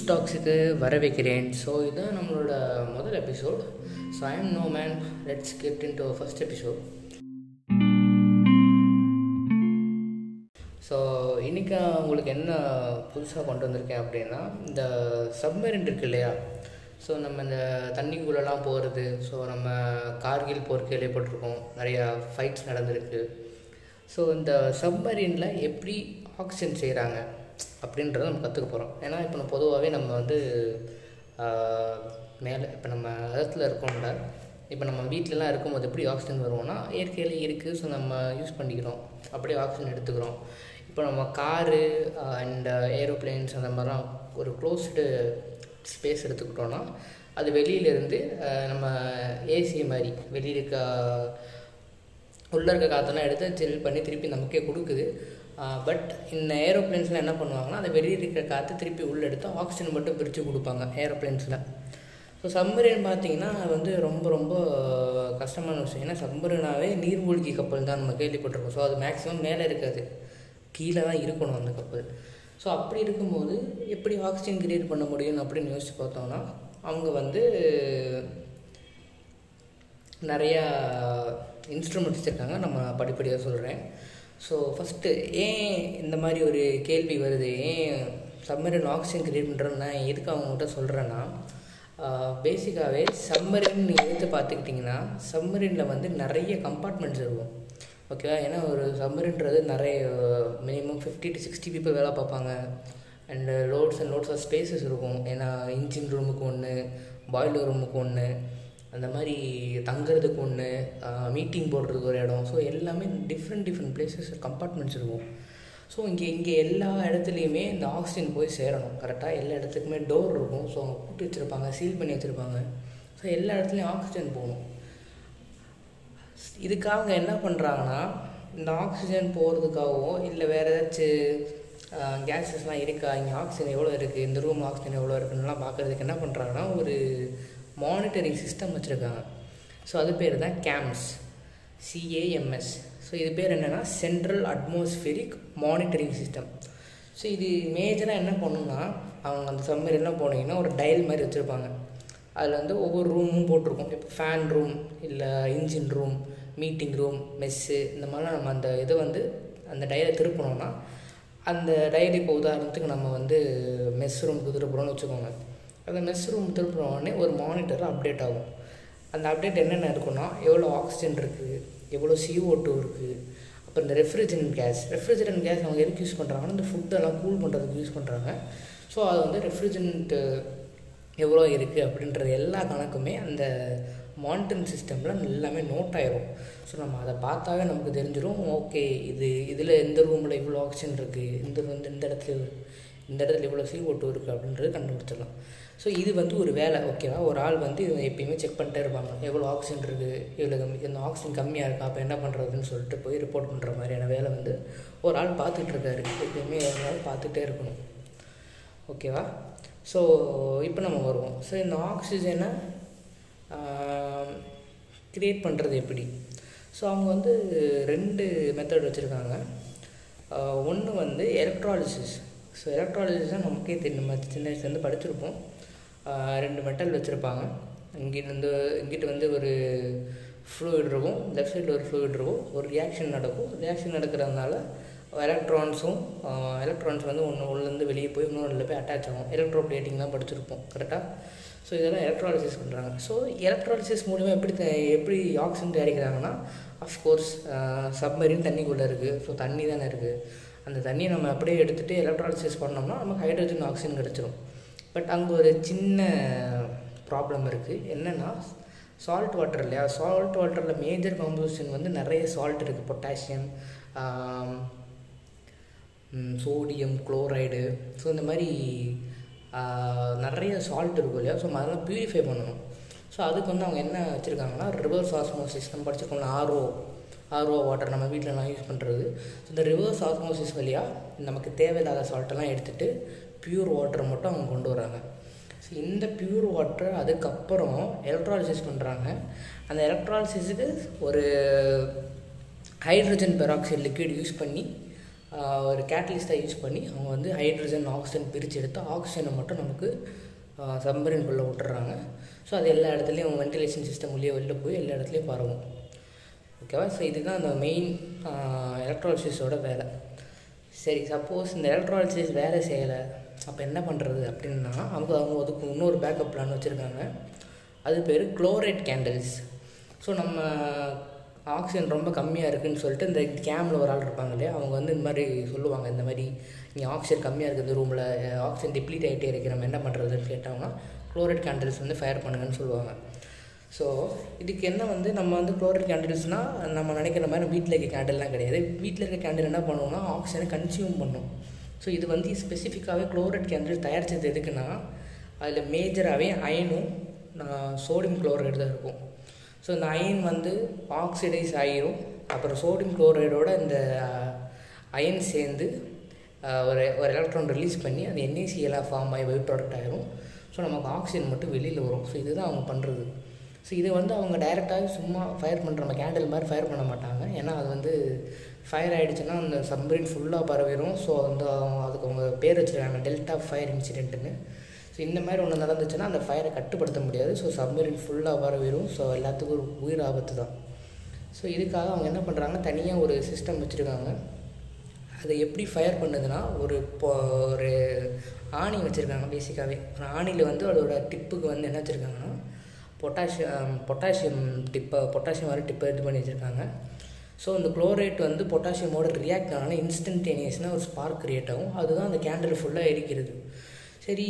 ஸ்டாக்ஸுக்கு வர வைக்கிறேன். ஸோ இதுதான் நம்மளோட முதல் episode. So I am no man, let's get in to first episode. So இன்றைக்கி உங்களுக்கு என்ன புதுசாக கொண்டு வந்திருக்கேன் அப்படின்னா, இந்த சப்மரின் இருக்குது இல்லையா, ஸோ நம்ம இந்த தண்ணிக்குள்ளெலாம் போகிறது. ஸோ நம்ம கார்கில் போருக்கு ஏற்பட்டிருக்கோம், நிறையா ஃபைட்ஸ் நடந்திருக்கு. ஸோ இந்த சப்மரீனில் எப்படி ஆக்சிஜன் செய்கிறாங்க அப்படின்றத நம்ம கற்றுக்க போகிறோம். ஏன்னா இப்போ நம்ம பொதுவாகவே நம்ம வந்து மேலே இப்போ நம்ம இடத்துல இருக்கோம்ல, இப்போ நம்ம வீட்டிலலாம் இருக்கும்போது எப்படி ஆக்சிஜன் வருவோம்னா இயற்கையில் இருக்குது. ஸோ நம்ம யூஸ் பண்ணிக்கிறோம், அப்படியே ஆக்சிஜன் எடுத்துக்கிறோம். இப்போ நம்ம காரு அண்ட் ஏரோப்ளைன்ஸ் அந்த மாதிரிலாம் ஒரு க்ளோஸ்டு ஸ்பேஸ் எடுத்துக்கிட்டோன்னா அது வெளியிலேருந்து நம்ம ஏசி மாதிரி வெளியில் இருக்க உள்ளே இருக்க காற்றெல்லாம் எடுத்து சில் பண்ணி திருப்பி நமக்கே கொடுக்குது. பட் இந்த ஏரோப்ளைன்ஸ்லாம் என்ன பண்ணுவாங்கன்னா, அந்த வெளியில் இருக்கிற காற்று திருப்பி உள்ளே எடுத்து ஆக்சிஜன் மட்டும் பிரித்து கொடுப்பாங்க ஏரோப்ளைன்ஸில். ஸோ சப்மரீன் பார்த்திங்கன்னா வந்து ரொம்ப ரொம்ப கஷ்டமான விஷயம். ஏன்னா சப்மரீனாவே நீர்மூழ்கி கப்பல் தான் நம்ம கேள்விப்பட்டிருக்கோம். ஸோ அது மேக்ஸிமம் மேலே இருக்காது, கீழே தான் இருக்கணும் அந்த கப்பல். ஸோ அப்படி இருக்கும்போது எப்படி ஆக்சிஜன் கிரியேட் பண்ண முடியும் அப்படின்னு யோசிச்சு பார்த்தோம்னா, அவங்க வந்து நிறையா இன்ஸ்ட்ருமெண்ட்ஸ் இருக்காங்க. நம்ம படிப்படியாக சொல்கிறேன். ஸோ ஃபஸ்ட்டு ஏன் இந்த மாதிரி ஒரு கேள்வி வருது, ஏன் சப்மரீன் ஆக்சிஜன் கிரியேட் பண்ணுறதுன்னு நான் எதுக்கு அவங்ககிட்ட சொல்கிறேன்னா, பேசிக்காகவே சப்மரீன் நீங்கள் எடுத்து பார்த்துக்கிட்டிங்கன்னா சப்மரீனில் வந்து நிறைய கம்பார்ட்மெண்ட்ஸ் இருக்கும், ஓகேவா. ஏன்னா ஒரு சப்மரீன்றது நிறைய மினிமம் 50 to 60 பீப்புள் வேலை பார்ப்பாங்க. And lots and lots of spaces இருக்கும். ஏன்னா இன்ஜின் ரூமுக்கு ஒன்று, பாய்லர் ரூமுக்கு ஒன்று, அந்த மாதிரி தங்குறதுக்கு ஒன்று, மீட்டிங் போடுறதுக்கு ஒரு இடம். ஸோ எல்லாமே டிஃப்ரெண்ட் பிளேஸஸ் கம்பார்ட்மெண்ட்ஸ் இருக்கும். ஸோ இங்கே எல்லா இடத்துலையுமே இந்த ஆக்சிஜன் போய் சேரணும் கரெக்டாக. எல்லா இடத்துக்குமே டோர் இருக்கும். ஸோ அவங்க கூட்டி வச்சுருப்பாங்க, சீல் பண்ணி வச்சுருப்பாங்க. ஸோ எல்லா இடத்துலையும் ஆக்சிஜன் போகணும். இதுக்காக என்ன பண்ணுறாங்கன்னா, இந்த ஆக்சிஜன் போகிறதுக்காகவும் இல்லை வேறு ஏதாச்சும் கேஸஸ்லாம் இருக்கா, இங்கே ஆக்சிஜன் எவ்வளோ இருக்குது, இந்த ரூம் ஆக்சிஜன் எவ்வளோ இருக்குன்னுலாம் பார்க்குறதுக்கு என்ன பண்ணுறாங்கன்னா ஒரு மானிட்டரிங் சிஸ்டம் வச்சுருக்காங்க. ஸோ அது பேர் தான் கேம்ஸ், CAMS. ஸோ இது பேர் என்னென்னா central atmospheric monitoring system. So இது மேஜராக என்ன பண்ணணும்னா, அவங்க அந்த சப்மரீன்லாம் போனீங்கன்னா ஒரு டயல் மாதிரி வச்சுருப்பாங்க. அதில் வந்து ஒவ்வொரு ரூமும் போட்டிருக்கும். இப்போ ஃபேன் ரூம், இல்லை engine room, meeting room, mess, இந்த மாதிரிலாம் நம்ம அந்த இதை வந்து அந்த டயலை திருப்பினோம்னா அந்த டயல், இப்போ உதாரணத்துக்கு நம்ம வந்து மெஸ் ரூமுக்கு திருப்புறோம்னு வச்சுக்கோங்க. அந்த மெஸ் ரூம் திருப்பினோடனே ஒரு மானிட்டர் அப்டேட் ஆகும். அந்த அப்டேட் என்னென்ன இருக்குன்னா, எவ்வளோ ஆக்சிஜன் இருக்குது, எவ்வளோ CO2 இருக்குது, அப்புறம் இந்த ரெஃப்ரிஜரண்ட் கேஸ் அவங்க எதுக்கு யூஸ் பண்ணுறாங்கன்னா, இந்த ஃபுட்டெல்லாம் கூல் பண்ணுறதுக்கு யூஸ் பண்ணுறாங்க. ஸோ அது வந்து ரெஃப்ரிஜரண்ட்டு எவ்வளோ இருக்குது அப்படின்றது எல்லா கணக்குமே அந்த மானிட்டரிங் சிஸ்டமில் எல்லாமே நோட் ஆகிரும். ஸோ நம்ம அதை பார்த்தாவே நமக்கு தெரிஞ்சிடும், ஓகே இதில் எந்த ரூமில் இவ்வளோ ஆக்சிஜன் இருக்குது, இந்த இடத்துல இவ்வளோ CO2 இருக்குது அப்படின்றது கண்டுபிடிச்சிடலாம். ஸோ இது வந்து ஒரு வேலை, ஓகேவா. ஒரு ஆள் வந்து இவங்க எப்பயுமே செக் பண்ணிட்டே இருப்பாங்க, எவ்வளோ ஆக்சிஜன் இருக்குது, இந்த ஆக்சிஜன் கம்மியாக இருக்கா, அப்போ என்ன பண்ணுறதுன்னு சொல்லிட்டு போய் ரிப்போர்ட் பண்ணுற மாதிரியான வேலை வந்து ஒரு ஆள் பார்த்துட்டு இருக்காரு. எப்பயுமே ஒரு ஆள் பார்த்துட்டே இருக்கணும், ஓகேவா. ஸோ இப்போ நம்ம வருவோம். ஸோ இந்த ஆக்சிஜனை க்ரியேட் பண்ணுறது எப்படி? ஸோ அவங்க வந்து 2 மெத்தட் வச்சுருக்காங்க. ஒன்று வந்து எலக்ட்ராலிசிஸ். ஸோ எலக்ட்ராலிசிஸ்னால் நமக்கே நம்ம சின்ன வயசுலேருந்து படிச்சிருப்போம். 2 மெட்டல் வச்சுருப்பாங்க. இங்கிட்ட வந்து ஒரு ஃப்ளூயிட் இருக்கும், லெஃப்ட் சைடில் ஒரு ஃப்ளூயிட் இருக்கும். ஒரு ரியாக்ஷன் நடக்கும். ரியாக்ஷன் நடக்கிறதுனால எலக்ட்ரான்ஸ் வந்து ஒன்று உள்ளேருந்து வெளியே போய் இன்னொன்றில் போய் அட்டாச் ஆகும். எலக்ட்ரோ பிளேட்டிங்லாம் படிச்சிருப்போம் கரெக்டாக. ஸோ இதெல்லாம் எலக்ட்ராலிசிஸ் பண்ணுறாங்க. ஸோ எலக்ட்ராலிசிஸ் மூலிமா எப்படி ஆக்சிஜன் தயாரிக்கிறாங்கன்னா, அஃப்கோர்ஸ் சப்மரீன் தண்ணிக்குள்ளே இருக்குது. ஸோ தண்ணி தானே இருக்குது. அந்த தண்ணியை நம்ம அப்படியே எடுத்துகிட்டு எலக்ட்ராலிசிஸ் பண்ணோம்னா நமக்கு ஹைட்ரஜன் ஆக்சிஜன் கிடச்சிரும். பட் அங்கே ஒரு சின்ன ப்ராப்ளம் இருக்குது. என்னென்னா சால்ட் வாட்டர் இல்லையா, சால்ட் வாட்டரில் மேஜர் காம்போசிஷன் வந்து நிறைய சால்ட் இருக்குது. பொட்டாசியம், சோடியம் குளோரைடு, ஸோ இந்த மாதிரி நிறைய சால்ட் இருக்கும் இல்லையா. ஸோ அதெல்லாம் பியூரிஃபை பண்ணணும். ஸோ அதுக்கு வந்து அவங்க என்ன வச்சுருக்காங்கன்னா, ரிவர்ஸ் ஆஸ்மோசிஸ் நம்ம படிச்சிருக்கோம்னா, RO வாட்டர் நம்ம வீட்டிலலாம் யூஸ் பண்ணுறது. ஸோ இந்த ரிவர்ஸ் ஆஸ்மோசிஸ் வழியாக நமக்கு தேவையில்லாத சால்ட்டெல்லாம் எடுத்துகிட்டு பியூர் வாட்டரை மட்டும் அவங்க கொண்டு வராங்க. ஸோ இந்த பியூர் வாட்டர் அதுக்கப்புறம் எலக்ட்ராலிசிஸ் பண்ணுறாங்க. அந்த எலக்ட்ராலிசிஸுக்கு ஒரு ஹைட்ரஜன் பெராக்சைடு லிக்விட் யூஸ் பண்ணி ஒரு கேட்டலிஸ்ட்டை யூஸ் பண்ணி அவங்க வந்து ஹைட்ரஜன் ஆக்சிஜன் பிரித்து எடுத்து ஆக்சிஜனை மட்டும் நமக்கு சம்பரின்குள்ளே விட்டுறாங்க. ஸோ அது எல்லா இடத்துலையும் அவங்க வென்டிலேஷன் சிஸ்டம் உள்ளே வெளில போய் எல்லா இடத்துலையும் பரவும். ஓகேவா? ஸோ இதுதான் அந்த மெயின் எலக்ட்ராலிசிஸோட வேலை. சரி, சப்போஸ் இந்த எலக்ட்ராலிசிஸ் வேலை செய்யலை அப்போ என்ன பண்ணுறது அப்படின்னா, அவங்க அவங்க அதுக்கு இன்னொரு பேக்கப் பிளான் வச்சுருக்காங்க. அது பேர் குளோரைட் கேண்டில்ஸ். ஸோ நம்ம ஆக்சிஜன் ரொம்ப கம்மியாக இருக்குதுன்னு சொல்லிட்டு இந்த கேமில் ஒரு ஆள் இருப்பாங்க இல்லையா, அவங்க வந்து இந்த மாதிரி சொல்லுவாங்க, இந்த மாதிரி நீங்கள் ஆக்சிஜன் கம்மியாக இருக்குது ரூமில், ஆக்சிஜன் டிப்ளீட் ஆகிட்டே இருக்கு, நம்ம என்ன பண்ணுறதுன்னு கேட்டாங்கன்னா குளோரைட் கேண்டில்ஸ் வந்து ஃபயர் பண்ணுங்கன்னு சொல்லுவாங்க. ஸோ இதுக்கு என்ன வந்து நம்ம வந்து குளோரைட் கேண்டில்ஸ்னால் நம்ம நினைக்கிற மாதிரி வீட்டில் இருக்க கேண்டில்லாம் கிடையாது. வீட்டில் இருக்க கேண்டில் என்ன பண்ணுவோம்னா ஆக்சிஜனை கன்சியூம் பண்ணும். ஸோ இது வந்து ஸ்பெசிஃபிக்காகவே குளோரைட் கேண்டில் தயாரித்தது எதுக்குன்னா, அதில் மேஜராகவே அயனும் சோடியம் குளோரைடு தான் இருக்கும். ஸோ இந்த அயன் வந்து ஆக்சிடைஸ் ஆகிரும், அப்புறம் சோடியம் குளோரைடோட இந்த அயன் சேர்ந்து ஒரு ஒரு எலக்ட்ரான் ரிலீஸ் பண்ணி அது NaCl ஃபார்ம் ஆகி பை ப்ராடக்ட் ஆகிரும். ஸோ நமக்கு ஆக்சிஜன் மட்டும் வெளியில் வரும். ஸோ இதுதான் அவங்க பண்ணுறது. ஸோ இதை வந்து அவங்க டைரெக்டாக சும்மா ஃபயர் பண்ணுற நம்ம கேண்டில் மாதிரி ஃபயர் பண்ண மாட்டாங்க. ஏன்னா அது வந்து ஃபயர் ஆகிடுச்சுன்னா அந்த சப்மரீன் ஃபுல்லாக பரவிடும். ஸோ அந்த அதுக்கு அவங்க பேர் வச்சுருக்காங்க டெல்டா ஃபயர் இன்சிடென்ட்டுன்னு. ஸோ இந்த மாதிரி ஒன்று நடந்துச்சுன்னா அந்த ஃபயரை கட்டுப்படுத்த முடியாது. ஸோ சப்மரீன் ஃபுல்லாக பரவிடும். ஸோ எல்லாத்துக்கும் ஒரு உயிர் ஆபத்து தான். ஸோ இதுக்காக அவங்க என்ன பண்ணுறாங்க, தனியாக ஒரு சிஸ்டம் வச்சுருக்காங்க. அதை எப்படி ஃபயர் பண்ணுதுன்னா, ஒரு ஆணி வச்சுருக்காங்க. பேசிக்காகவே ஒரு ஆணியில் வந்து அதோட டிப்புக்கு வந்து என்ன வச்சுருக்காங்கன்னா பொட்டாசியம் வர டிப்பை இது பண்ணி வச்சுருக்காங்க. ஸோ இந்த குளோரைட் வந்து பொட்டாசியமோட ரியாக்ட் ஆனால் இன்ஸ்டன்டேனியஸ்னால் ஒரு ஸ்பார்க் க்ரியேட் ஆகும். அதுதான் அந்த கேண்டில் ஃபுல்லாக எரிக்கிறது. சரி,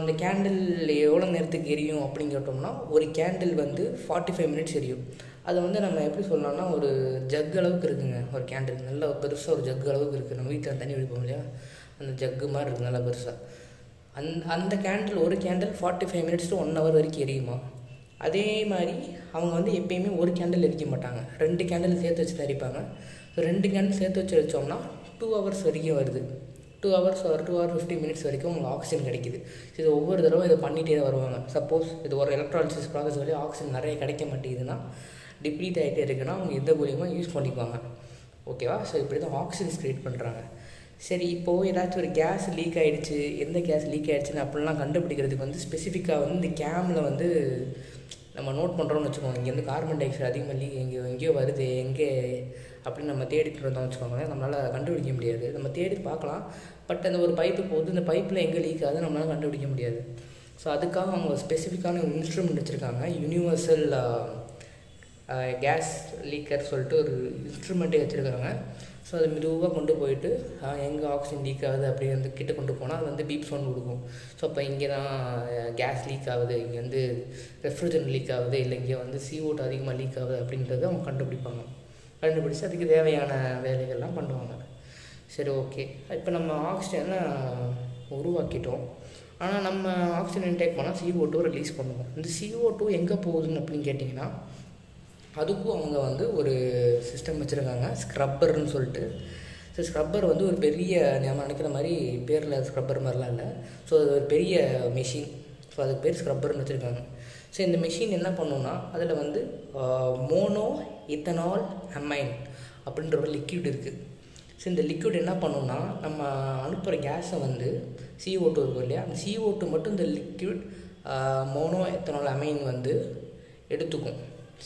அந்த கேண்டில் எவ்வளோ நேரத்துக்கு எரியும் அப்படின்னு கேட்டோம்னா, ஒரு கேண்டில் வந்து 45 minutes எரியும். அது வந்து நம்ம எப்படி சொல்லலாம்னா, ஒரு ஜக் அளவுக்கு இருக்குதுங்க. ஒரு கேண்டில் நல்லா பெருசாக ஒரு ஜக் அளவுக்கு இருக்குது. நம்ம வீட்டில் தண்ணி விடுப்போம் இல்லையா, அந்த ஜக்கு மாதிரி இருக்குது நல்லா பெருசாக. அந்த கேண்டில் ஒரு கேண்டில் 45 minutes to 1 hour வரைக்கும் எரியுமா. அதே மாதிரி அவங்க வந்து எப்போயுமே ஒரு கேண்டில் எரிக்க மாட்டாங்க, 2 கேண்டில் சேர்த்து வச்சு தரிப்பாங்க. ஸோ 2 கேண்டில் சேர்த்து வச்சு வச்சோம்னா 2 hours வரைக்கும் வருது. 2 hours or 2 hours 50 minutes வரைக்கும் உங்களுக்கு ஆக்சிஜன் கிடைக்குது. இது ஒவ்வொரு தடவை இதை பண்ணிகிட்டே தான் வருவாங்க. சப்போஸ் இது ஒரு எலக்ட்ராலிசிஸ் ப்ராசஸ் வரையும் ஆக்சிஜன் நிறைய கிடைக்க மாட்டேங்குதுன்னா, டிப்ளீட் ஆகிட்டே இருக்குன்னா அவங்க எந்த மூலியமாக யூஸ் பண்ணிக்குவாங்க. ஓகேவா? ஸோ இப்படி தான் ஆக்சிஜன்ஸ் க்ரியேட் பண்ணுறாங்க. சரி, இப்போது ஏதாச்சும் ஒரு கேஸ் லீக் ஆகிடுச்சு, எந்த கேஸ் லீக் ஆகிடுச்சுன்னு அப்படிலாம் கண்டுபிடிக்கிறதுக்கு வந்து ஸ்பெசிஃபிக்காக வந்து இந்த கேமில் வந்து நம்ம நோட் பண்ணுறோம்னு வச்சுக்கோங்க. இங்கேருந்து கார்பன் டை ஆக்சைடு அதிகமாக எங்கேயோ வருது, எங்கே அப்படின்னு நம்ம தேடிட்டு இருந்தோம் வச்சுக்கோங்க, நம்மளால் கண்டுபிடிக்க முடியாது. நம்ம தேடி பார்க்கலாம், பட் அந்த ஒரு பைப்பு போகுது, இந்த பைப்பில் எங்கே லீக் ஆகுது நம்மளால் கண்டுபிடிக்க முடியாது. ஸோ அதுக்காக அவங்க ஸ்பெசிஃபிக்கான ஒரு இன்ஸ்ட்ருமெண்ட் வச்சுருக்காங்க, யூனிவர்சல் கேஸ் லீக்கர் சொல்லிட்டு ஒரு இன்ஸ்ட்ருமெண்ட்டே வச்சுருக்காங்க. ஸோ அது மெதுவாக கொண்டு போயிட்டு எங்கே ஆக்சிஜன் லீக் ஆகுது அப்படி வந்து கிட்டே கொண்டு போனால் அது வந்து பீப் சவுண்ட் கொடுக்கும். ஸோ அப்போ இங்கே தான் கேஸ் லீக் ஆகுது, இங்கே வந்து ரெஃப்ரிஜரண்ட் லீக் ஆகுது, இல்லை இங்கே வந்து CO2 அதிகமாக லீக் ஆகுது அப்படின்றது அவங்க கண்டுபிடிப்பாங்க. கண்டுபிடிச்சி அதுக்கு தேவையான வேலைகள்லாம் பண்ணுவாங்க. சரி, ஓகே, இப்போ நம்ம ஆக்சிஜனை உருவாக்கிட்டோம். ஆனால் நம்ம ஆக்சிஜன் இன்டேக் பண்ணால் CO2 ரிலீஸ் பண்ணுவோம். இந்த CO2 எங்கே போகுதுன்னு அப்படின்னு கேட்டிங்கன்னா, அதுக்கும் அவங்க வந்து ஒரு சிஸ்டம் வச்சுருக்காங்க, ஸ்க்ரப்பர்னு சொல்லிட்டு. ஸோ ஸ்க்ரப்பர் வந்து ஒரு பெரிய, நம்ம நினைக்கிற மாதிரி பேரில் ஸ்க்ரப்பர் மாதிரிலாம் இல்லை. ஸோ அது ஒரு பெரிய மெஷின். ஸோ அதுக்கு பேர் ஸ்க்ரப்பர்னு வச்சுருக்காங்க. ஸோ இந்த மெஷின் என்ன பண்ணுன்னா, அதில் வந்து மோனோ இத்தனால் அமைன் அப்படின்ற ஒரு லிக்யூட் இருக்குது. ஸோ இந்த லிக்விட் என்ன பண்ணுன்னா, நம்ம அனுப்புகிற கேஸை வந்து CO2 இருக்கும் இல்லையா, அந்த CO2 மட்டும் இந்த லிக்விட் மோனோ இத்தனால் அமைன் வந்து எடுத்துக்கும்,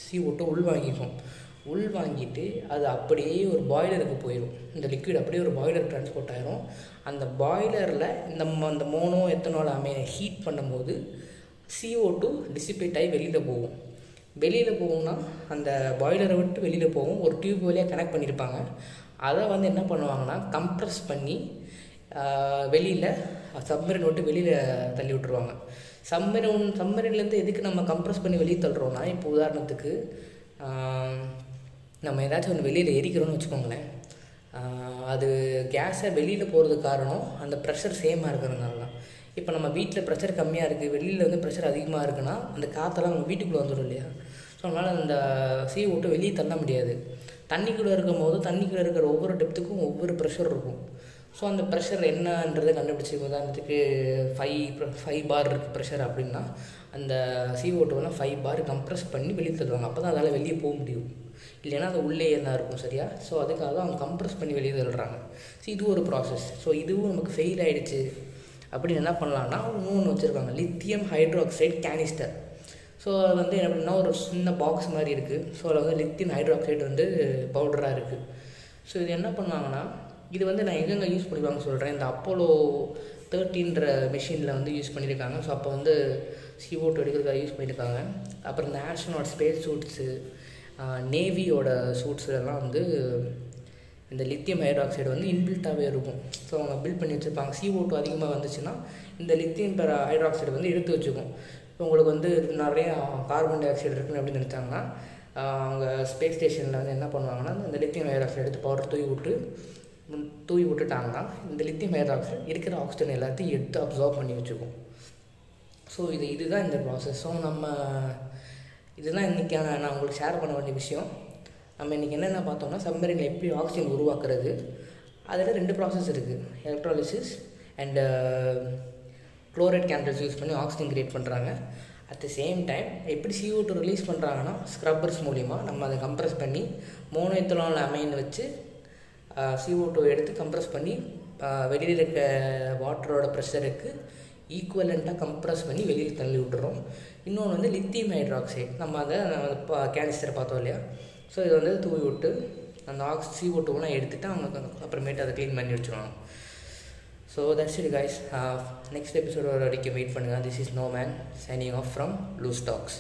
CO2 உள்வாங்கிக்கும். உள்வாங்கிட்டு அது அப்படியே ஒரு பாய்லருக்கு போயிடும். இந்த லிக்விட் அப்படியே ஒரு பாய்லர் டிரான்ஸ்போர்ட் ஆகிரும். அந்த பாய்லரில் இந்த மோனோ எத்தனால் அமைய ஹீட் பண்ணும்போது CO2 டிசிபேட் ஆகி வெளியில் போகும். வெளியில் போகும்னா அந்த பாய்லரை விட்டு வெளியில் போகும். ஒரு டியூப் வழியாக கனெக்ட் பண்ணியிருப்பாங்க. அதை வந்து என்ன பண்ணுவாங்கன்னா, கம்ப்ரஸ் பண்ணி வெளியில் சப்மரீன் விட்டு வெளியில் தள்ளி விட்டுருவாங்க. சம்மரின்லேருந்து எதுக்கு நம்ம கம்ப்ரஸ் பண்ணி வெளியே தள்ளுறோன்னா, இப்போ உதாரணத்துக்கு நம்ம ஏதாச்சும் ஒன்று வெளியில் எரிக்கிறோன்னு வச்சுக்கோங்களேன், அது கேஸை வெளியில் போகிறதுக்கு காரணம் அந்த ப்ரெஷர் சேமாக இருக்கிறதுனால தான். இப்போ நம்ம வீட்டில் ப்ரெஷர் கம்மியாக இருக்குது, வெளியில் வந்து ப்ரெஷர் அதிகமாக இருக்குன்னா அந்த காற்றெல்லாம் நம்ம வீட்டுக்குள்ளே வந்துடும் இல்லையா. ஸோ அதனால் அந்த CO2 வெளியே தள்ள முடியாது. தண்ணிக்குள்ளே இருக்கும் போது தண்ணிக்குள்ளே இருக்கிற ஒவ்வொரு டெப்த்துக்கும் ஒவ்வொரு ப்ரெஷர் இருக்கும். ஸோ அந்த ப்ரெஷர் என்னன்றதை கண்டுபிடிச்சி, உதாரணத்துக்கு 5 bar இருக்குது ப்ரெஷர் அப்படின்னா அந்த CO2 5 bar கம்ப்ரெஸ் பண்ணி வெளியே தருவாங்க. அப்போ தான் அதால் வெளியே போக முடியும், இல்லைன்னா அது உள்ளேயே தான் இருக்கும் சரியா. ஸோ அதுக்காக அவங்க கம்ப்ரெஸ் பண்ணி வெளியே தள்ளுறாங்க. ஸோ இது ஒரு ப்ராசஸ். ஸோ இதுவும் நமக்கு ஃபெயில் ஆகிடுச்சு அப்படின்னு என்ன பண்ணலான்னா இன்னொன்று வச்சுருக்காங்க லித்தியம் ஹைட்ரோக்சைடு கேனிஸ்டர். ஸோ அது வந்து என்ன அப்படின்னா ஒரு சின்ன பாக்ஸ் மாதிரி இருக்குது. ஸோ அதில் வந்து லித்தியம் ஹைட்ரோக்சைடு வந்து பவுடராக இருக்குது. ஸோ இது என்ன பண்ணுவாங்கன்னா இது வந்து நான் எங்கெங்கே யூஸ் பண்ணிடுவாங்கன்னு சொல்கிறேன். இந்த Apollo 13 மிஷினில் வந்து யூஸ் பண்ணியிருக்காங்க. ஸோ அப்போ வந்து CO2 எடுக்கிறதுக்காக யூஸ் பண்ணியிருக்காங்க. அப்புறம் இந்த ஆஸ்ட்ரோனாட் ஸ்பேஸ் சூட்ஸு நேவியோட சூட்ஸ்லாம் வந்து இந்த லித்தியம் ஹைட்ராக்சைடு வந்து இன்பில்ட்டாகவே இருக்கும். ஸோ அவங்க பில்ட் பண்ணி வச்சுருப்பாங்க. CO2 அதிகமாக வந்துச்சுன்னா இந்த லித்தியம் ஹைட்ராக்சைடு வந்து எடுத்து வச்சுக்கும். இப்போ உங்களுக்கு வந்து நிறையா கார்பன் டை ஆக்சைடு இருக்குன்னு அப்படின்னு நினச்சாங்கன்னா அவங்க ஸ்பேஸ் ஸ்டேஷனில் வந்து என்ன பண்ணுவாங்கன்னா இந்த லித்தியம் ஹைட்ராக்சைடு எடுத்து பவுடர் தூவி விட்டுட்டாங்கன்னா இந்த லித்தியம் ஹைட்ராக்சைடு இருக்கிற ஆக்சிஜன் எல்லாத்தையும் எடுத்து அப்சார்ப் பண்ணி வச்சுக்கும். ஸோ இதுதான் இந்த ப்ராசஸ். ஸோ நம்ம இதுதான் இன்றைக்கான நான் உங்களுக்கு ஷேர் பண்ண வேண்டிய விஷயம். நம்ம இன்றைக்கி என்னென்ன பார்த்தோம்னா சப்மரீனில் எப்படி ஆக்சிஜன் உருவாக்குறது, அதில் 2 ப்ராசஸ் இருக்குது. Electrolysis and chloride candles use பண்ணி ஆக்சிஜன் கிரியேட் பண்ணுறாங்க. அட் த சேம் டைம் எப்படி CO2 ரிலீஸ் பண்ணுறாங்கன்னா ஸ்க்ரப்பர்ஸ் மூலிமா நம்ம அதை கம்ப்ரெஸ் பண்ணி மோனோஎத்தனால் அமைன் வச்சு CO2 எடுத்து கம்ப்ரெஸ் பண்ணி வெளியில் இருக்க வாட்டரோட ப்ரெஷருக்கு ஈக்குவலண்ட்டாக கம்ப்ரெஸ் பண்ணி வெளியில் தள்ளி விட்டுறோம். இன்னொன்று வந்து லித்தியம் ஹைட்ராக்சைடு நம்ம அதை கேனிஸ்டர் பார்த்தோம் இல்லையா. ஸோ இதை வந்து தூவி விட்டு அந்த CO2 எடுத்துகிட்டு அவங்க அப்புறமேட்டு அதை க்ளீன் பண்ணி வச்சுக்கணும். So that's it guys. Next episode வரைக்கும் வெயிட் பண்ணுங்கள். This is Snowman signing off from Loose Talks.